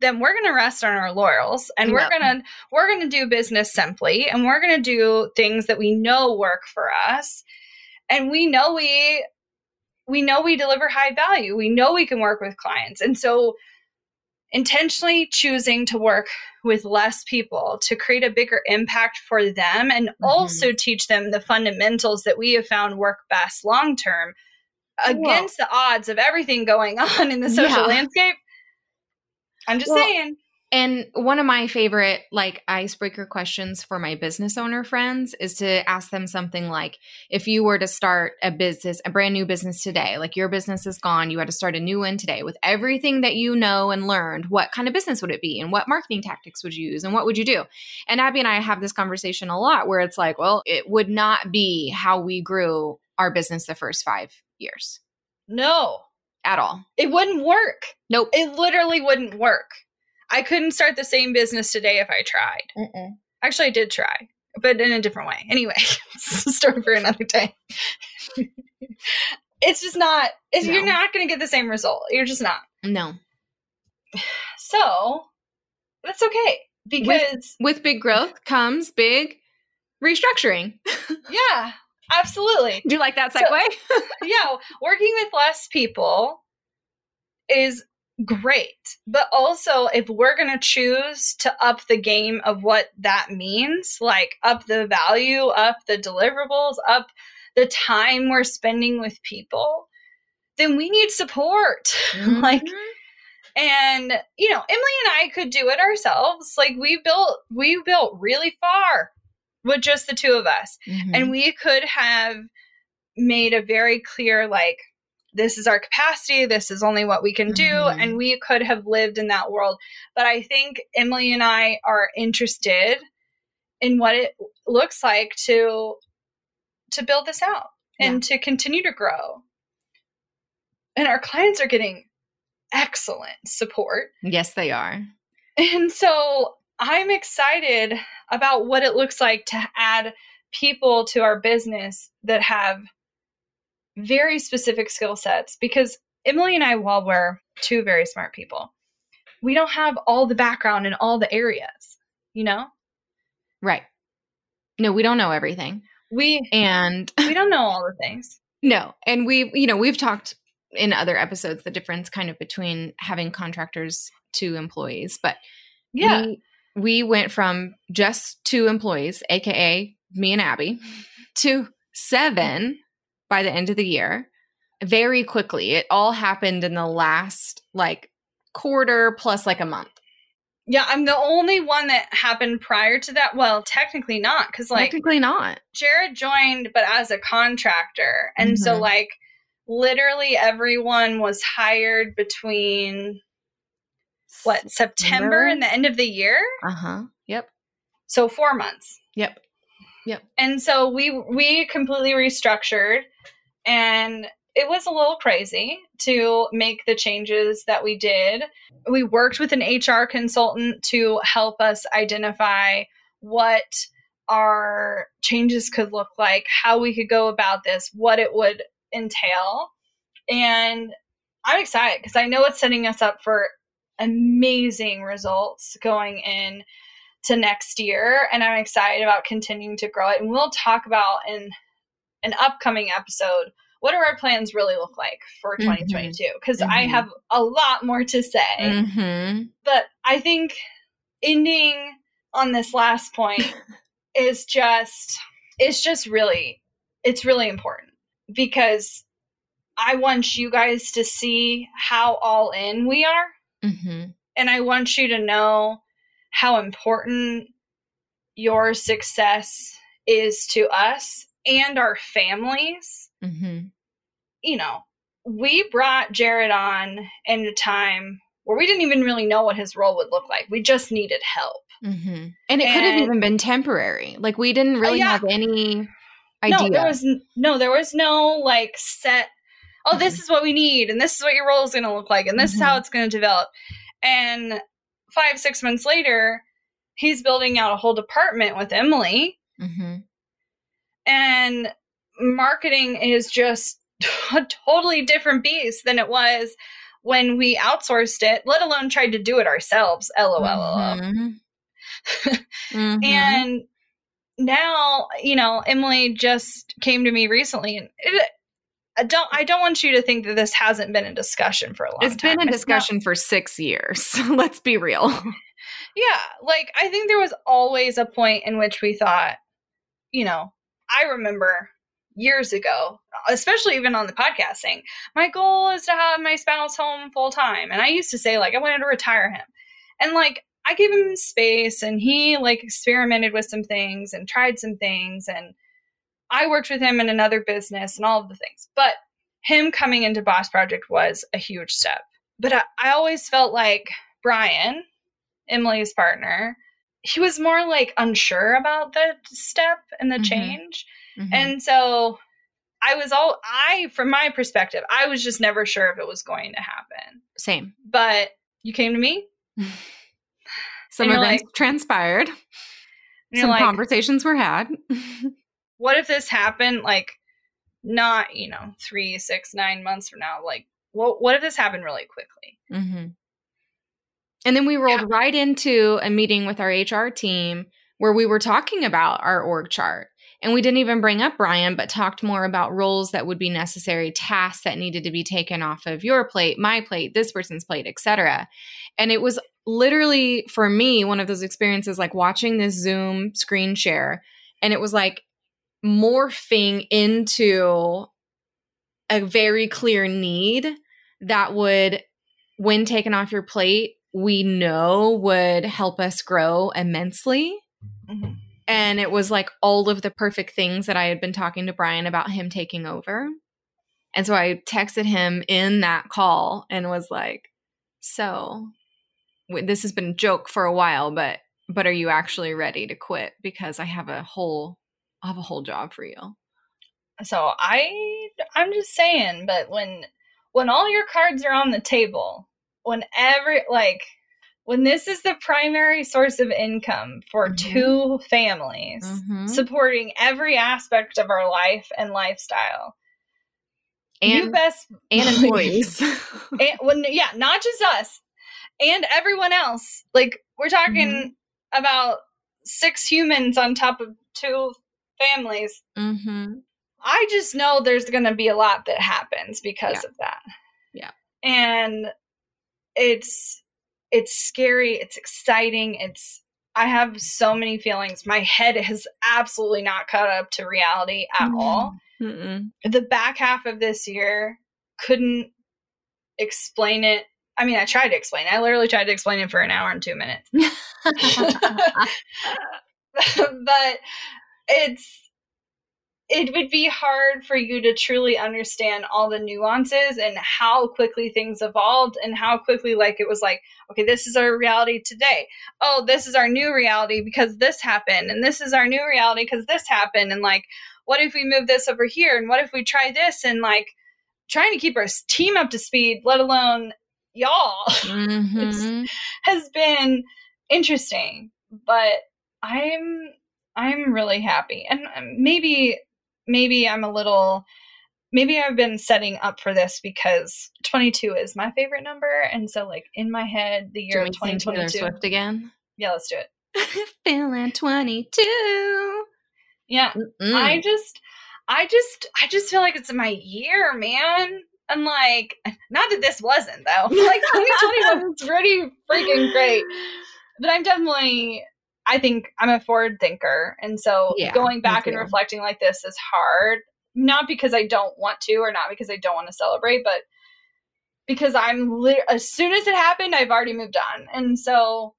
then we're going to rest on our laurels, and yep. we're going to we're going to do business simply, and we're going to do things that we know work for us, and we know we we know we deliver high value. We know we can work with clients, and so. Intentionally choosing to work with less people to create a bigger impact for them and mm-hmm. also teach them the fundamentals that we have found work best long-term against well, the odds of everything going on in the social yeah. landscape. I'm just well, saying. And one of my favorite like icebreaker questions for my business owner friends is to ask them something like, if you were to start a business, a brand new business today, like your business is gone, you had to start a new one today with everything that you know and learned, what kind of business would it be? And what marketing tactics would you use? And what would you do? And Abby and I have this conversation a lot where it's like, well, it would not be how we grew our business the first five years. No. At all. It wouldn't work. Nope. It literally wouldn't work. I couldn't start the same business today if I tried. Mm-mm. Actually, I did try, but in a different way. Anyway, it's a story for another time. It's just not, it's, no. You're not going to get the same result. You're just not. No. So that's okay because. With, with big growth comes big restructuring. Yeah, absolutely. Do you like that segue? So, yeah. Working with less people is great. But also if we're going to choose to up the game of what that means, like up the value, up the deliverables, up the time we're spending with people, then we need support. Mm-hmm. Like, and you know, Emily and I could do it ourselves. Like we built, we built really far with just the two of us. Mm-hmm. And we could have made a very clear, like, this is our capacity. This is only what we can do. Mm-hmm. And we could have lived in that world. But I think Emily and I are interested in what it looks like to, to build this out yeah. and to continue to grow. And our clients are getting excellent support. Yes, they are. And so I'm excited about what it looks like to add people to our business that have very specific skill sets, because Emily and I, while we're two very smart people, we don't have all the background in all the areas, you know? Right. No, we don't know everything. We and we don't know all the things. No. And we, you know, we've talked in other episodes, the difference kind of between having contractors to employees, but yeah, we, we went from just two employees, A K A me and Abby, to seven by the end of the year, very quickly. It all happened in the last like quarter plus like a month. Yeah, I'm the only one that happened prior to that. Well, technically not, because like technically not. Jared joined, but as a contractor, and mm-hmm. so like literally everyone was hired between what September, September and the end of the year. Uh huh. Yep. So four months. Yep. Yep. And so we we completely restructured. And it was a little crazy to make the changes that we did. We worked with an H R consultant to help us identify what our changes could look like, how we could go about this, what it would entail. And I'm excited because I know it's setting us up for amazing results going in to next year. And I'm excited about continuing to grow it. And we'll talk about in an upcoming episode what do our plans really look like for twenty twenty-two? Because mm-hmm. I have a lot more to say. Mm-hmm. But I think ending on this last point is just, it's just really, it's really important, because I want you guys to see how all in we are. Mm-hmm. And I want you to know how important your success is to us and our families. Mm-hmm. You know, we brought Jared on in a time where we didn't even really know what his role would look like. We just needed help. Mm-hmm. And it and, could have even been temporary. Like, we didn't really uh, yeah. have any idea. No, there was, no, there was no like set, oh, mm-hmm. this is what we need, and this is what your role is going to look like, and this mm-hmm. is how it's going to develop. And five, six months later, he's building out a whole department with Emily. Mm-hmm. And marketing is just a totally different beast than it was when we outsourced it, let alone tried to do it ourselves. LOL. Mm-hmm. mm-hmm. And now, you know, Emily just came to me recently, and it, I don't, I don't want you to think that this hasn't been a discussion for a long time. It's been a discussion for six years. Let's be real. Yeah. Like, I think there was always a point in which we thought, you know, I remember years ago, especially even on the podcasting, my goal is to have my spouse home full time. And I used to say, like, I wanted to retire him. And like, I gave him space, and he like experimented with some things and tried some things, and I worked with him in another business and all of the things, but him coming into Boss Project was a huge step. But I, I always felt like Brian, Emily's partner, he was more like unsure about the step and the mm-hmm. change. Mm-hmm. And so I was all, I, from my perspective, I was just never sure if it was going to happen. Same. But you came to me. Some events like, transpired. Some like, conversations were had. What if this happened, like, not, you know, three, six, nine months from now? Like, what what if this happened really quickly? Mm-hmm. And then we rolled yeah. right into a meeting with our H R team where we were talking about our org chart. And we didn't even bring up Brian, but talked more about roles that would be necessary, tasks that needed to be taken off of your plate, my plate, this person's plate, et cetera. And it was literally, for me, one of those experiences, like watching this Zoom screen share. And it was like, morphing into a very clear need that would, when taken off your plate, we know would help us grow immensely. Mm-hmm. And it was like all of the perfect things that I had been talking to Brian about him taking over. And so I texted him in that call and was like, so this has been a joke for a while, but but are you actually ready to quit? Because I have a whole... I have a whole job for you. So I, I'm just saying, but when, when all your cards are on the table, when every, like, when this is the primary source of income for mm-hmm. two families mm-hmm. supporting every aspect of our life and lifestyle, and you best and employees, and, when, yeah, not just us and everyone else. Like, we're talking mm-hmm. about six humans on top of two families. Mm-hmm. I just know there's going to be a lot that happens because yeah. of that. Yeah. And it's, it's scary. It's exciting. It's, I have so many feelings. My head has absolutely not caught up to reality at mm-hmm. all. Mm-mm. The back half of this year couldn't explain it. I mean, I tried to explain it. I literally tried to explain it for an hour and two minutes. But It's, it would be hard for you to truly understand all the nuances and how quickly things evolved and how quickly, like, it was like, okay, this is our reality today. Oh, this is our new reality because this happened. And this is our new reality because this happened. And like, what if we move this over here? And what if we try this? And like, trying to keep our team up to speed, let alone y'all, mm-hmm. has been interesting, but I'm... I'm really happy. And maybe, maybe I'm a little, maybe I've been setting up for this because twenty-two is my favorite number. And so, like, in my head, the year of twenty twenty-two. Swift again? Yeah, let's do it. Feeling twenty-two. Yeah. Mm-mm. I just, I just, I just feel like it's my year, man. And like, not that this wasn't though. Like twenty twenty-one was pretty freaking great. But I'm definitely, I think I'm a forward thinker. And so yeah, going back and reflecting like this is hard. Not because I don't want to, or not because I don't want to celebrate, but because I'm, li- as soon as it happened, I've already moved on. And so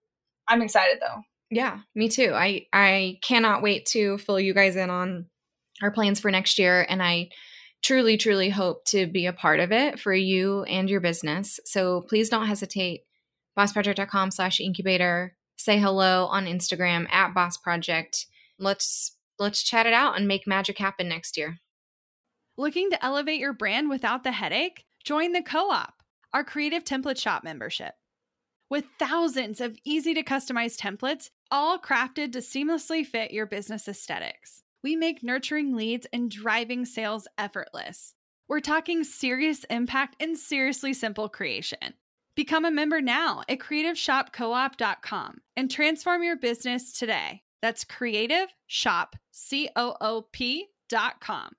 I'm excited though. Yeah, me too. I, I cannot wait to fill you guys in on our plans for next year. And I truly, truly hope to be a part of it for you and your business. So please don't hesitate. boss project dot com slash incubator. Say hello on Instagram at Boss Project. Let's, let's chat it out and make magic happen next year. Looking to elevate your brand without the headache? Join the Co-op, our creative template shop membership. With thousands of easy to customize templates, all crafted to seamlessly fit your business aesthetics. We make nurturing leads and driving sales effortless. We're talking serious impact and seriously simple creation. Become a member now at creative shop co op dot com and transform your business today. That's creative shop, C O O P dot com.